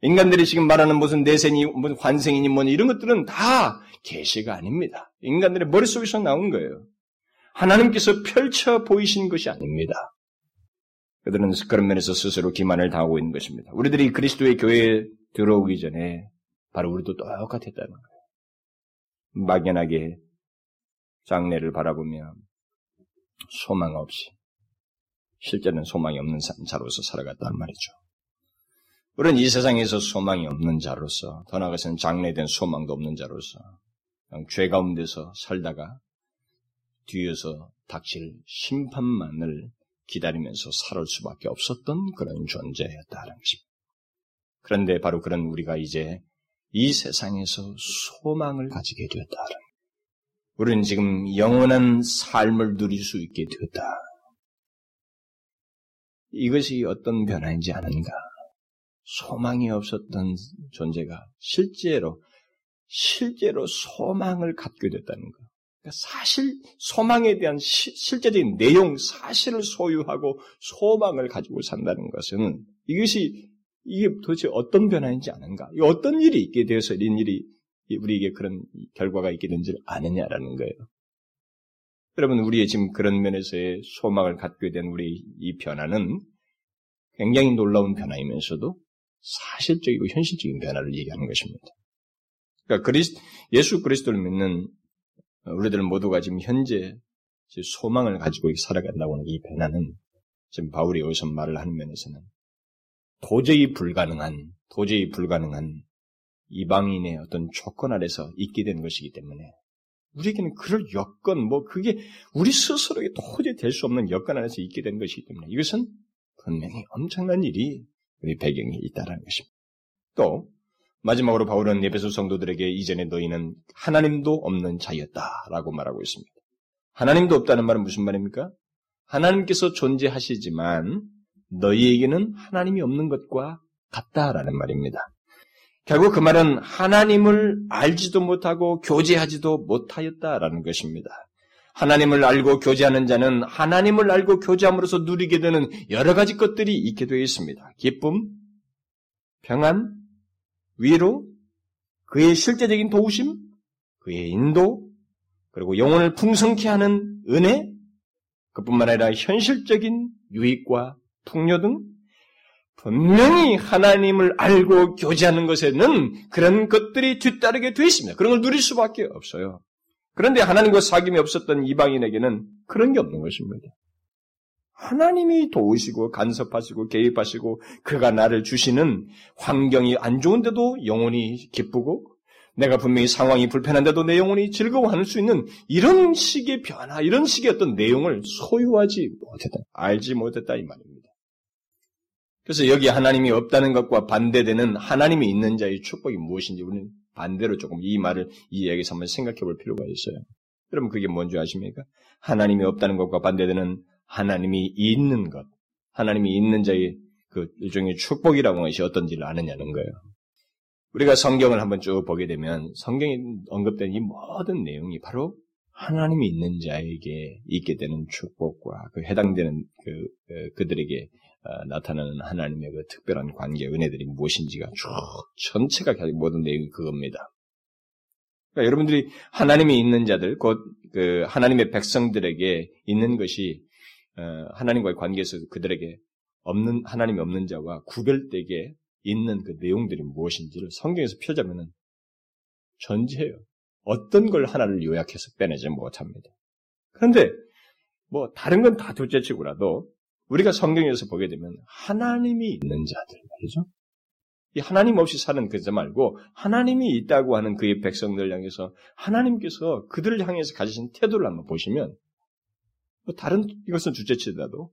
인간들이 지금 말하는 무슨 내세니, 무슨 환생이니, 뭐니, 이런 것들은 다 계시가 아닙니다. 인간들의 머릿속에서 나온 거예요. 하나님께서 펼쳐 보이신 것이 아닙니다. 그들은 그런 면에서 스스로 기만을 당하고 있는 것입니다. 우리들이 그리스도의 교회에 들어오기 전에 바로 우리도 똑같았다는 거예요. 막연하게 장래를 바라보며 소망 없이, 실제는 소망이 없는 자로서 살아갔단 말이죠. 우리는 이 세상에서 소망이 없는 자로서, 더 나아가서는 장래에 대한 소망도 없는 자로서, 그냥 죄 가운데서 살다가 뒤에서 닥칠 심판만을 기다리면서 살 수밖에 없었던 그런 존재였다는 것입니다. 그런데 바로 그런 우리가 이제 이 세상에서 소망을 가지게 되었다는 것입니다. 우리는 지금 영원한 삶을 누릴 수 있게 되었다. 이것이 어떤 변화인지 아는가? 소망이 없었던 존재가 실제로 실제로 소망을 갖게 됐다는 것. 그러니까 사실 소망에 대한 시, 실제적인 내용, 사실을 소유하고 소망을 가지고 산다는 것은 이것이 이게 도대체 어떤 변화인지 아는가? 어떤 일이 있게 되어서 이런 일이 우리에게 그런 결과가 있게 된지를 아느냐라는 거예요. 여러분, 우리의 지금 그런 면에서의 소망을 갖게 된 우리의 이 변화는 굉장히 놀라운 변화이면서도 사실적이고 현실적인 변화를 얘기하는 것입니다. 그러니까 그리스, 예수 그리스도를 믿는 우리들 모두가 지금 현재 소망을 가지고 살아간다고 하는 이 변화는 지금 바울이 여기서 말을 하는 면에서는 도저히 불가능한, 도저히 불가능한 이방인의 어떤 조건 아래서 있게 된 것이기 때문에 우리에게는 그럴 여건, 뭐 그게 우리 스스로에게 도저히 될 수 없는 여건 안에서 있게 된 것이기 때문에 이것은 분명히 엄청난 일이 우리 배경에 있다라는 것입니다. 또 마지막으로 바울은 에베소 성도들에게 이전에 너희는 하나님도 없는 자였다라고 말하고 있습니다. 하나님도 없다는 말은 무슨 말입니까? 하나님께서 존재하시지만 너희에게는 하나님이 없는 것과 같다라는 말입니다. 결국 그 말은 하나님을 알지도 못하고 교제하지도 못하였다라는 것입니다. 하나님을 알고 교제하는 자는 하나님을 알고 교제함으로써 누리게 되는 여러 가지 것들이 있게 되어 있습니다. 기쁨, 평안, 위로, 그의 실제적인 도우심, 그의 인도, 그리고 영혼을 풍성케 하는 은혜, 그뿐만 아니라 현실적인 유익과 풍요 등 분명히 하나님을 알고 교제하는 것에는 그런 것들이 뒤따르게 되어 있습니다. 그런 걸 누릴 수밖에 없어요. 그런데 하나님과 사귐이 없었던 이방인에게는 그런 게 없는 것입니다. 하나님이 도우시고 간섭하시고 개입하시고 그가 나를 주시는 환경이 안 좋은데도 영혼이 기쁘고 내가 분명히 상황이 불편한데도 내 영혼이 즐거워할 수 있는 이런 식의 변화, 이런 식의 어떤 내용을 소유하지 못했다, 알지 못했다 이 말입니다. 그래서 여기 하나님이 없다는 것과 반대되는 하나님이 있는 자의 축복이 무엇인지 우리는 반대로 조금 이 말을 이 이야기에서 한번 생각해 볼 필요가 있어요. 여러분 그게 뭔지 아십니까? 하나님이 없다는 것과 반대되는 하나님이 있는 것, 하나님이 있는 자의 그 일종의 축복이라고 하는 것이 어떤지를 아느냐는 거예요. 우리가 성경을 한번 쭉 보게 되면 성경에 언급된 이 모든 내용이 바로 하나님이 있는 자에게 있게 되는 축복과 그 해당되는 그, 그들에게 나타나는 하나님의 그 특별한 관계, 은혜들이 무엇인지가 쭉 전체가 모든 내용이 그겁니다. 그러니까 여러분들이 하나님이 있는 자들, 곧 그 하나님의 백성들에게 있는 것이 하나님과의 관계에서 그들에게 없는, 하나님이 없는 자와 구별되게 있는 그 내용들이 무엇인지를 성경에서 펴자면은 전제예요. 어떤 걸 하나를 요약해서 빼내지 못합니다. 그런데 뭐 다른 건 다 둘째치고라도 우리가 성경에서 보게 되면 하나님이 있는 자들 말이죠. 이 하나님 없이 사는 그자 말고 하나님이 있다고 하는 그의 백성들 향해서 하나님께서 그들을 향해서 가지신 태도를 한번 보시면 뭐 다른 이것은 둘째치더라도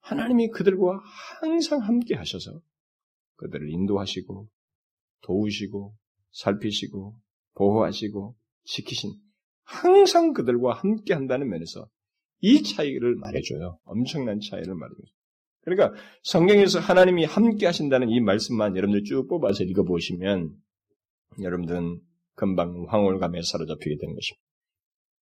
하나님이 그들과 항상 함께 하셔서 그들을 인도하시고 도우시고 살피시고 보호하시고 지키신 항상 그들과 함께 한다는 면에서 이 차이를 말해줘요. 엄청난 차이를 말해줘요. 그러니까 성경에서 하나님이 함께 하신다는 이 말씀만 여러분들 쭉 뽑아서 읽어보시면 여러분들은 금방 황홀감에 사로잡히게 되는 것입니다.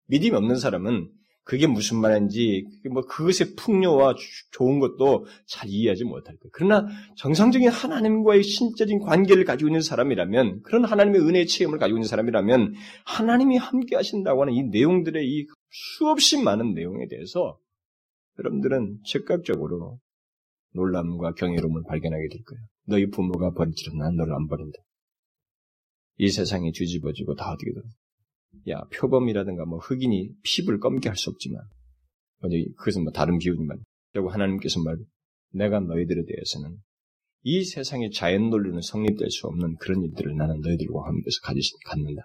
믿음이 없는 사람은 그게 무슨 말인지, 뭐, 그것의 풍요와 좋은 것도 잘 이해하지 못할 거예요. 그러나, 정상적인 하나님과의 신적인 관계를 가지고 있는 사람이라면, 그런 하나님의 은혜의 체험을 가지고 있는 사람이라면, 하나님이 함께 하신다고 하는 이 내용들의 이 수없이 많은 내용에 대해서, 여러분들은 즉각적으로 놀람과 경이로움을 발견하게 될 거예요. 너희 부모가 버릴지라도 난 너를 안 버린다. 이 세상이 뒤집어지고 다 어떻게 되나? 야, 표범이라든가 뭐 흑인이 피부를 검게 할 수 없지만, 그것은 뭐 다른 비유지만, 결국 하나님께서 말, 내가 너희들에 대해서는 이 세상의 자연 논리는 성립될 수 없는 그런 일들을 나는 너희들과 함께서 가지신, 갖는다.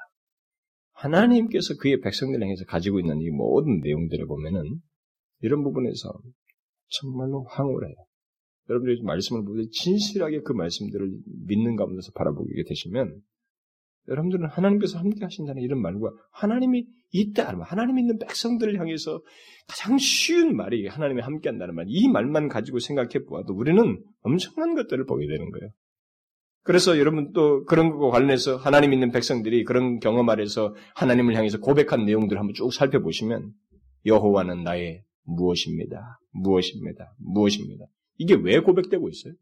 하나님께서 그의 백성들 향해서 가지고 있는 이 모든 내용들을 보면은, 이런 부분에서 정말로 황홀해요. 여러분들이 말씀을 보고 진실하게 그 말씀들을 믿는 가운데서 바라보게 되시면, 여러분들은 하나님께서 함께 하신다는 이런 말과 하나님이 있다, 하나님이 있는 백성들을 향해서 가장 쉬운 말이 하나님이 함께 한다는 말, 이 말만 가지고 생각해 보아도 우리는 엄청난 것들을 보게 되는 거예요. 그래서 여러분 또 그런 것과 관련해서 하나님 있는 백성들이 그런 경험 아래서 하나님을 향해서 고백한 내용들을 한번 쭉 살펴보시면 여호와는 나의 무엇입니다. 무엇입니다. 무엇입니다. 이게 왜 고백되고 있어요?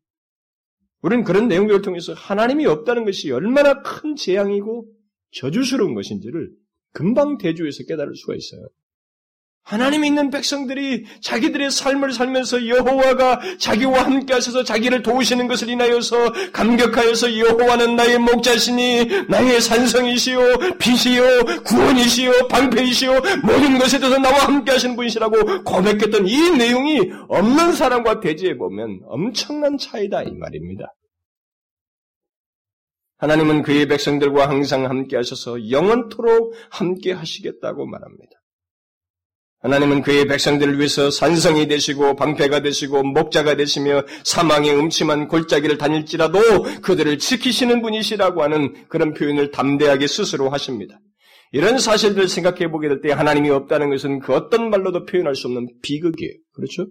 우리는 그런 내용들을 통해서 하나님이 없다는 것이 얼마나 큰 재앙이고 저주스러운 것인지를 금방 대조해서 깨달을 수가 있어요. 하나님이 있는 백성들이 자기들의 삶을 살면서 여호와가 자기와 함께 하셔서 자기를 도우시는 것을 인하여서 감격하여서 여호와는 나의 목자시니 나의 산성이시오 빛이오 구원이시오 방패이시오 모든 것에 대해서 나와 함께 하시는 분이시라고 고백했던 이 내용이 없는 사람과 대지해 보면 엄청난 차이다 이 말입니다. 하나님은 그의 백성들과 항상 함께 하셔서 영원토록 함께 하시겠다고 말합니다. 하나님은 그의 백성들을 위해서 산성이 되시고 방패가 되시고 목자가 되시며 사망의 음침한 골짜기를 다닐지라도 그들을 지키시는 분이시라고 하는 그런 표현을 담대하게 스스로 하십니다. 이런 사실들을 생각해 보게 될 때 하나님이 없다는 것은 그 어떤 말로도 표현할 수 없는 비극이에요. 그렇죠?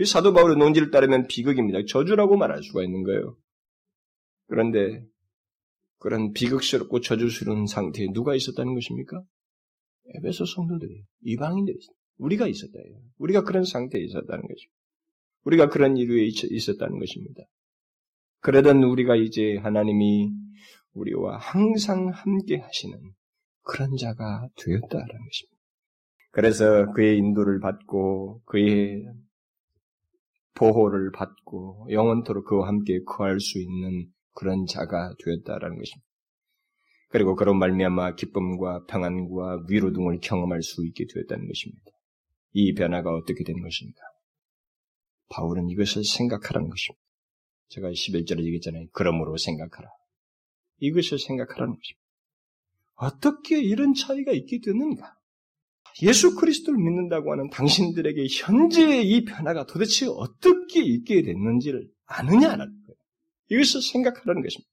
이 사도 바울의 논지를 따르면 비극입니다. 저주라고 말할 수가 있는 거예요. 그런데 그런 비극스럽고 저주스러운 상태에 누가 있었다는 것입니까? 에베소 성도들이, 이방인들이, 우리가 있었다. 우리가 그런 상태에 있었다는 것입니다. 우리가 그런 이유에 있었다는 것입니다. 그러던 우리가 이제 하나님이 우리와 항상 함께 하시는 그런 자가 되었다라는 것입니다. 그래서 그의 인도를 받고 그의 보호를 받고 영원토록 그와 함께 거할 수 있는 그런 자가 되었다라는 것입니다. 그리고 그런 말미암아 기쁨과 평안과 위로 등을 경험할 수 있게 되었다는 것입니다. 이 변화가 어떻게 된 것인가? 바울은 이것을 생각하라는 것입니다. 제가 십일 절에 얘기했잖아요. 그러므로 생각하라. 이것을 생각하라는 것입니다. 어떻게 이런 차이가 있게 되는가? 예수 그리스도를 믿는다고 하는 당신들에게 현재의 이 변화가 도대체 어떻게 있게 됐는지를 아느냐라는 거예요. 이것을 생각하라는 것입니다.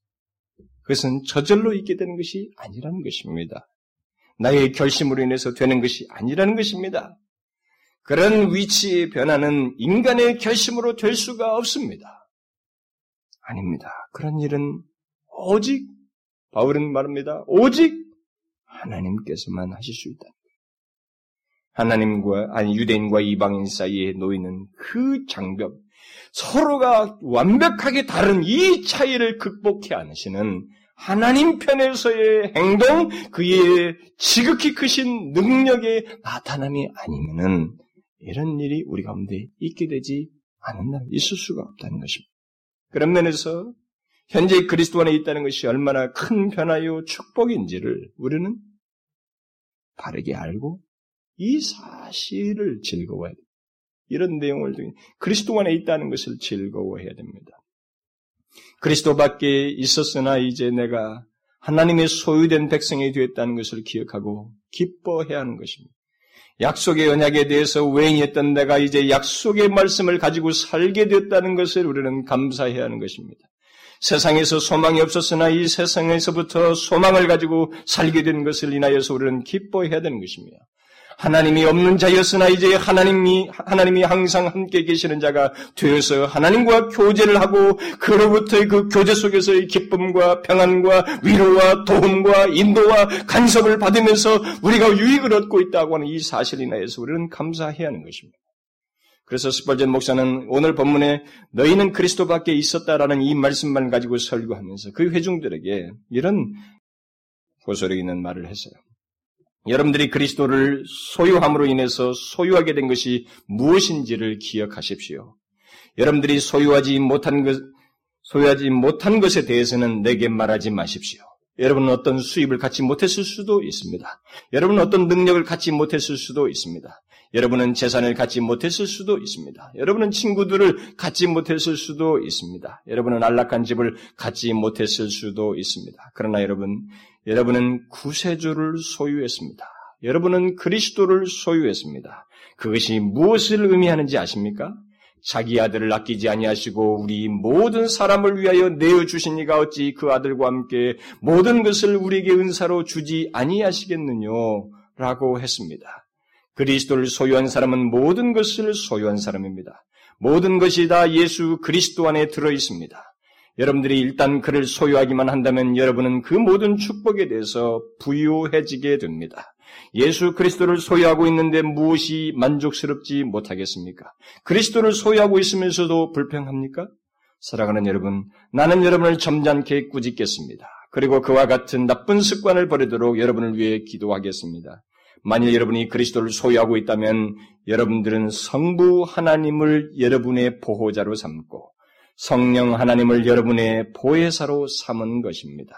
그것은 저절로 있게 되는 것이 아니라는 것입니다. 나의 결심으로 인해서 되는 것이 아니라는 것입니다. 그런 위치의 변화는 인간의 결심으로 될 수가 없습니다. 아닙니다. 그런 일은 오직 바울은 말합니다. 오직 하나님께서만 하실 수 있다. 하나님과 아니 유대인과 이방인 사이에 놓이는 그 장벽, 서로가 완벽하게 다른 이 차이를 극복해 안으시는 하나님 편에서의 행동, 그의 지극히 크신 능력의 나타남이 아니면은 이런 일이 우리 가운데 있게 되지 않는다, 있을 수가 없다는 것입니다. 그런 면에서 현재 그리스도 안에 있다는 것이 얼마나 큰 변화요 축복인지를 우리는 바르게 알고 이 사실을 즐거워해야 됩니다. 이런 내용을 통해 그리스도 안에 있다는 것을 즐거워해야 됩니다. 그리스도 밖에 있었으나 이제 내가 하나님의 소유된 백성이 되었다는 것을 기억하고 기뻐해야 하는 것입니다. 약속의 언약에 대해서 외인했던 내가 이제 약속의 말씀을 가지고 살게 되었다는 것을 우리는 감사해야 하는 것입니다. 세상에서 소망이 없었으나 이 세상에서부터 소망을 가지고 살게 된 것을 인하여서 우리는 기뻐해야 되는 것입니다. 하나님이 없는 자였으나 이제 하나님이, 하나님이 항상 함께 계시는 자가 되어서 하나님과 교제를 하고 그로부터의 그 교제 속에서의 기쁨과 평안과 위로와 도움과 인도와 간섭을 받으면서 우리가 유익을 얻고 있다고 하는 이 사실이나 해서 우리는 감사해야 하는 것입니다. 그래서 스펄전 목사는 오늘 본문에 너희는 그리스도 밖에 있었다라는 이 말씀만 가지고 설교하면서 그 회중들에게 이런 고소력 있는 말을 했어요. 여러분들이 그리스도를 소유함으로 인해서 소유하게 된 것이 무엇인지를 기억하십시오. 여러분들이 소유하지 못한 것, 소유하지 못한 것에 대해서는 내게 말하지 마십시오. 여러분은 어떤 수입을 갖지 못했을 수도 있습니다. 여러분은 어떤 능력을 갖지 못했을 수도 있습니다. 여러분은 재산을 갖지 못했을 수도 있습니다. 여러분은 친구들을 갖지 못했을 수도 있습니다. 여러분은 안락한 집을 갖지 못했을 수도 있습니다. 그러나 여러분, 여러분은 구세주를 소유했습니다. 여러분은 그리스도를 소유했습니다. 그것이 무엇을 의미하는지 아십니까? 자기 아들을 아끼지 아니하시고 우리 모든 사람을 위하여 내어주신 이가 어찌 그 아들과 함께 모든 것을 우리에게 은사로 주지 아니하시겠느냐 라고 했습니다. 그리스도를 소유한 사람은 모든 것을 소유한 사람입니다. 모든 것이 다 예수 그리스도 안에 들어있습니다. 여러분들이 일단 그를 소유하기만 한다면 여러분은 그 모든 축복에 대해서 부유해지게 됩니다. 예수 그리스도를 소유하고 있는데 무엇이 만족스럽지 못하겠습니까? 그리스도를 소유하고 있으면서도 불평합니까? 사랑하는 여러분, 나는 여러분을 점잖게 꾸짖겠습니다. 그리고 그와 같은 나쁜 습관을 버리도록 여러분을 위해 기도하겠습니다. 만일 여러분이 그리스도를 소유하고 있다면 여러분들은 성부 하나님을 여러분의 보호자로 삼고 성령 하나님을 여러분의 보혜사로 삼은 것입니다.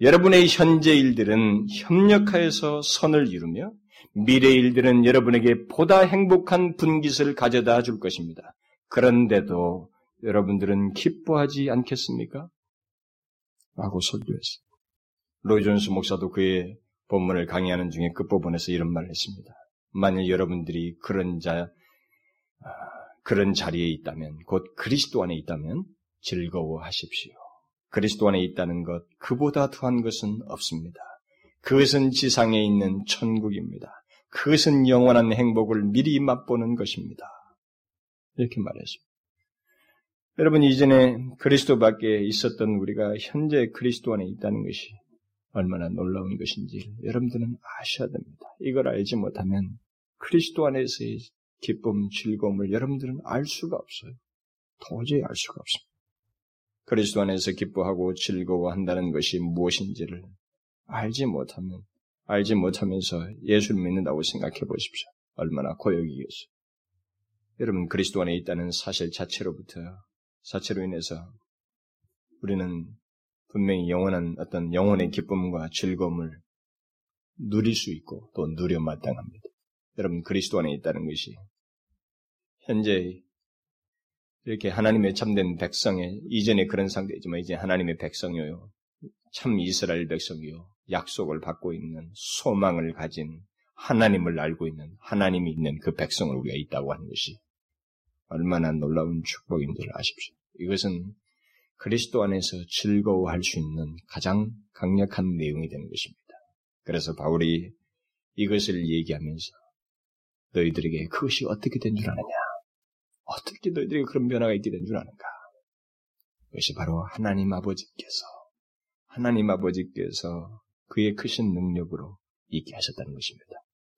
여러분의 현재 일들은 협력하여서 선을 이루며 미래 일들은 여러분에게 보다 행복한 분깃을 가져다 줄 것입니다. 그런데도 여러분들은 기뻐하지 않겠습니까? 라고 설교했습니다. 로이존스 목사도 그의 본문을 강의하는 중에 끝부분에서 이런 말을 했습니다. 만일 여러분들이 그런 자, 그런 자리에 있다면, 곧 그리스도 안에 있다면 즐거워하십시오. 그리스도 안에 있다는 것, 그보다 더한 것은 없습니다. 그것은 지상에 있는 천국입니다. 그것은 영원한 행복을 미리 맛보는 것입니다. 이렇게 말했습니다. 여러분, 이전에 그리스도 밖에 있었던 우리가 현재 그리스도 안에 있다는 것이 얼마나 놀라운 것인지 여러분들은 아셔야 됩니다. 이걸 알지 못하면 그리스도 안에서의 기쁨, 즐거움을 여러분들은 알 수가 없어요. 도저히 알 수가 없습니다. 그리스도 안에서 기뻐하고 즐거워한다는 것이 무엇인지를 알지 못하면, 알지 못하면서 예수를 믿는다고 생각해 보십시오. 얼마나 고역이겠어요. 여러분, 그리스도 안에 있다는 사실 자체로부터, 자체로 인해서 우리는 분명히 영원한 어떤 영혼의 기쁨과 즐거움을 누릴 수 있고 또 누려 마땅합니다. 여러분, 그리스도 안에 있다는 것이 현재 이렇게 하나님의 참된 백성의 이전에 그런 상태이지만 이제 하나님의 백성이요, 참 이스라엘 백성이요, 약속을 받고 있는 소망을 가진 하나님을 알고 있는 하나님이 있는 그 백성을 우리가 있다고 하는 것이 얼마나 놀라운 축복인지를 아십시오. 이것은 그리스도 안에서 즐거워할 수 있는 가장 강력한 내용이 되는 것입니다. 그래서 바울이 이것을 얘기하면서 너희들에게 그것이 어떻게 된 줄 아느냐? 어떻게 너희들에게 그런 변화가 있게 된 줄 아는가? 이것이 바로 하나님 아버지께서 하나님 아버지께서 그의 크신 능력으로 있게 하셨다는 것입니다.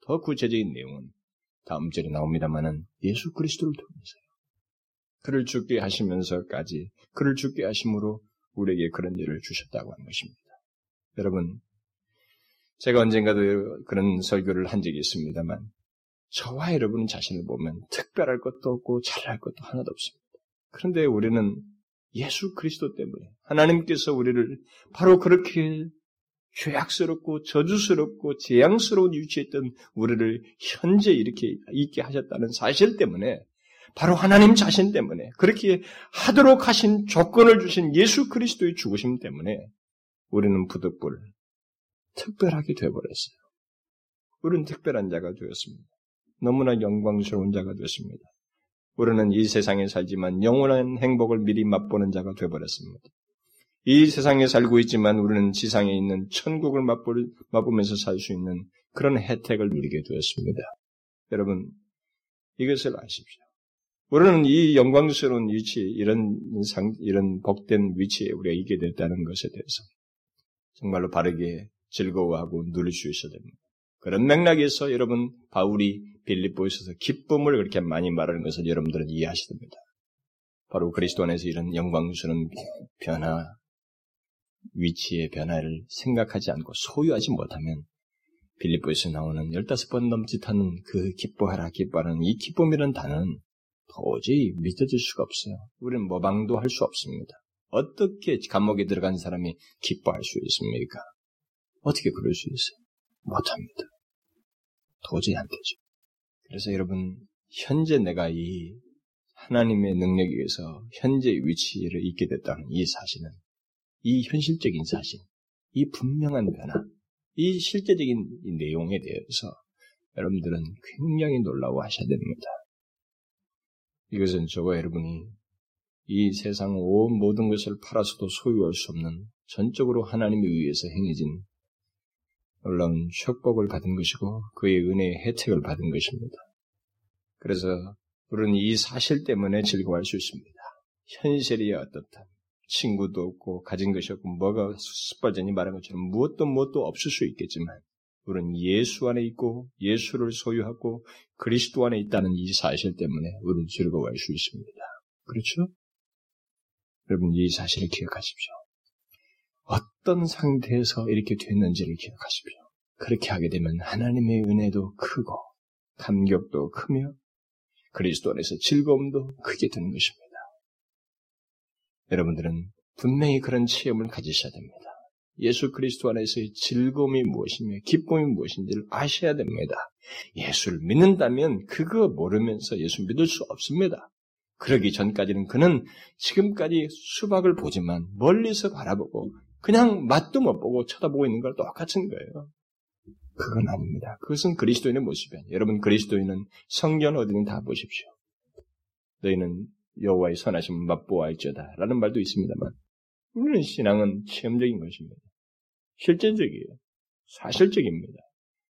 더 구체적인 내용은 다음 절에 나옵니다만은 예수 그리스도를 통해서요. 그를 죽게 하시면서까지 그를 죽게 하심으로 우리에게 그런 일을 주셨다고 하는 것입니다. 여러분, 제가 언젠가도 그런 설교를 한 적이 있습니다만 저와 여러분 자신을 보면 특별할 것도 없고 잘할 것도 하나도 없습니다. 그런데 우리는 예수 그리스도 때문에 하나님께서 우리를 바로 그렇게 죄악스럽고 저주스럽고 재앙스러운 위치에 있던 우리를 현재 이렇게 있게 하셨다는 사실 때문에, 바로 하나님 자신 때문에, 그렇게 하도록 하신 조건을 주신 예수 그리스도의 죽으심 때문에 우리는 부득불 특별하게 되어버렸어요. 우리는 특별한 자가 되었습니다. 너무나 영광스러운 자가 되었습니다. 우리는 이 세상에 살지만 영원한 행복을 미리 맛보는 자가 되어버렸습니다. 이 세상에 살고 있지만 우리는 지상에 있는 천국을 맛보면서 살 수 있는 그런 혜택을 누리게 되었습니다. 여러분, 이것을 아십시오. 우리는 이 영광스러운 위치, 이런 상, 이런 복된 위치에 우리가 있게 됐다는 것에 대해서 정말로 바르게 즐거워하고 누릴 수 있어야 됩니다. 그런 맥락에서 여러분, 바울이 빌립보에서 기쁨을 그렇게 많이 말하는 것을 여러분들은 이해하셔야 됩니다. 바로 그리스도 안에서 이런 영광스러운 변화, 위치의 변화를 생각하지 않고 소유하지 못하면 빌립보에서 나오는 열다섯 번 넘짓하는 그 기뻐하라 기뻐하라는 이 기쁨이라는 단어는 도저히 믿어질 수가 없어요. 우리는 모방도 할 수 없습니다. 어떻게 감옥에 들어간 사람이 기뻐할 수 있습니까? 어떻게 그럴 수 있어요? 못합니다. 도저히 안 되죠. 그래서 여러분, 현재 내가 이 하나님의 능력에 의해서 현재 위치를 있게 됐다는 이 사실은, 이 현실적인 사실, 이 분명한 변화, 이 실제적인 이 내용에 대해서 여러분들은 굉장히 놀라워하셔야 됩니다. 이것은 저와 여러분이 이 세상 온 모든 것을 팔아서도 소유할 수 없는 전적으로 하나님에 의해서 행해진 놀라운 축복을 받은 것이고 그의 은혜의 혜택을 받은 것입니다. 그래서 우리는 이 사실 때문에 즐거워할 수 있습니다. 현실이 어떻다. 친구도 없고 가진 것이 없고 뭐가 스펄전이 말한 것처럼 무엇도 무엇도 없을 수 있겠지만 우리는 예수 안에 있고 예수를 소유하고 그리스도 안에 있다는 이 사실 때문에 우리는 즐거워할 수 있습니다. 그렇죠? 여러분, 이 사실을 기억하십시오. 어떤 상태에서 이렇게 됐는지를 기억하십시오. 그렇게 하게 되면 하나님의 은혜도 크고 감격도 크며 그리스도 안에서 즐거움도 크게 되는 것입니다. 여러분들은 분명히 그런 체험을 가지셔야 됩니다. 예수 그리스도 안에서의 즐거움이 무엇이며 기쁨이 무엇인지를 아셔야 됩니다. 예수를 믿는다면 그거 모르면서 예수 믿을 수 없습니다. 그러기 전까지는 그는 지금까지 수박을 보지만 멀리서 바라보고 그냥 맛도 못 보고 쳐다보고 있는 걸 똑같은 거예요. 그건 아닙니다. 그것은 그리스도인의 모습이 아니에요. 여러분, 그리스도인은 성전 어디든 다 보십시오. 너희는 여호와의 선하심을 맛보아 알지어다 라는 말도 있습니다만 우리는 신앙은 체험적인 것입니다. 실제적이에요. 사실적입니다.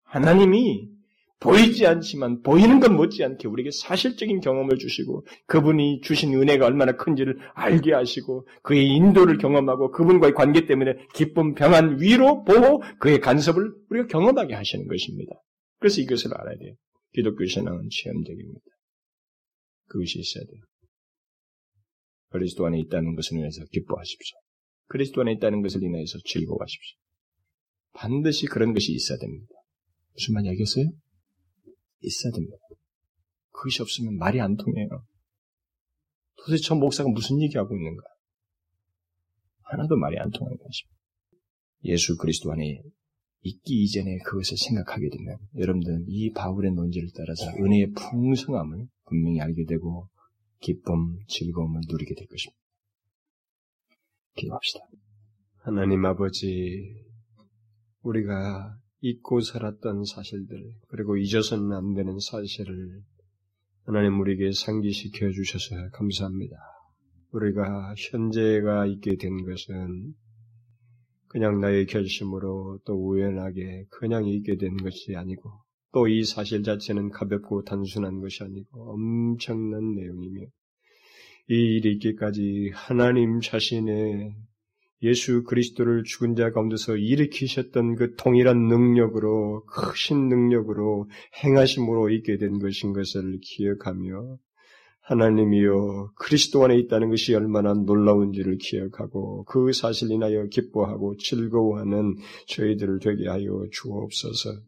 하나님이 보이지 않지만 보이는 것 못지않게 우리에게 사실적인 경험을 주시고 그분이 주신 은혜가 얼마나 큰지를 알게 하시고 그의 인도를 경험하고 그분과의 관계 때문에 기쁨, 평안, 위로, 보호, 그의 간섭을 우리가 경험하게 하시는 것입니다. 그래서 이것을 알아야 돼요. 기독교 신앙은 체험적입니다. 그것이 있어야 돼요. 그리스도 안에 있다는 것을 인해서 기뻐하십시오. 그리스도 안에 있다는 것을 인해서 즐거워하십시오. 반드시 그런 것이 있어야 됩니다. 무슨 말인지 알겠어요? 있어야 됩니다. 그것이 없으면 말이 안 통해요. 도대체 저 목사가 무슨 얘기하고 있는가? 하나도 말이 안 통하는 것입니다. 예수 그리스도 안에 있기 이전에 그것을 생각하게 되면 여러분들은 이 바울의 논지를 따라서 은혜의 풍성함을 분명히 알게 되고 기쁨, 즐거움을 누리게 될 것입니다. 기도합시다. 하나님 아버지, 우리가 잊고 살았던 사실들, 그리고 잊어서는 안 되는 사실을 하나님 우리에게 상기시켜 주셔서 감사합니다. 우리가 현재가 있게 된 것은 그냥 나의 결심으로 또 우연하게 그냥 있게 된 것이 아니고, 또 이 사실 자체는 가볍고 단순한 것이 아니고 엄청난 내용이며, 이 일이 있기까지 하나님 자신의 예수 그리스도를 죽은 자 가운데서 일으키셨던 그 동일한 능력으로, 크신 능력으로 행하심으로 있게 된 것인 것을 기억하며, 하나님이여 그리스도 안에 있다는 것이 얼마나 놀라운지를 기억하고 그 사실을 인하여 기뻐하고 즐거워하는 저희들을 되게 하여 주옵소서.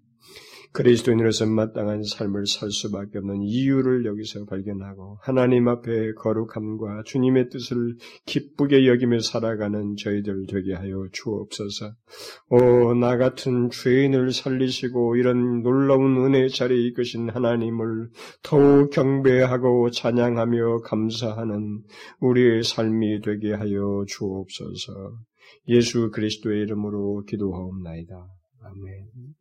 그리스도인으로서 마땅한 삶을 살 수밖에 없는 이유를 여기서 발견하고 하나님 앞에 거룩함과 주님의 뜻을 기쁘게 여기며 살아가는 저희들 되게 하여 주옵소서. 오, 나 같은 죄인을 살리시고 이런 놀라운 은혜의 자리에 이끄신 하나님을 더욱 경배하고 찬양하며 감사하는 우리의 삶이 되게 하여 주옵소서. 예수 그리스도의 이름으로 기도하옵나이다. 아멘.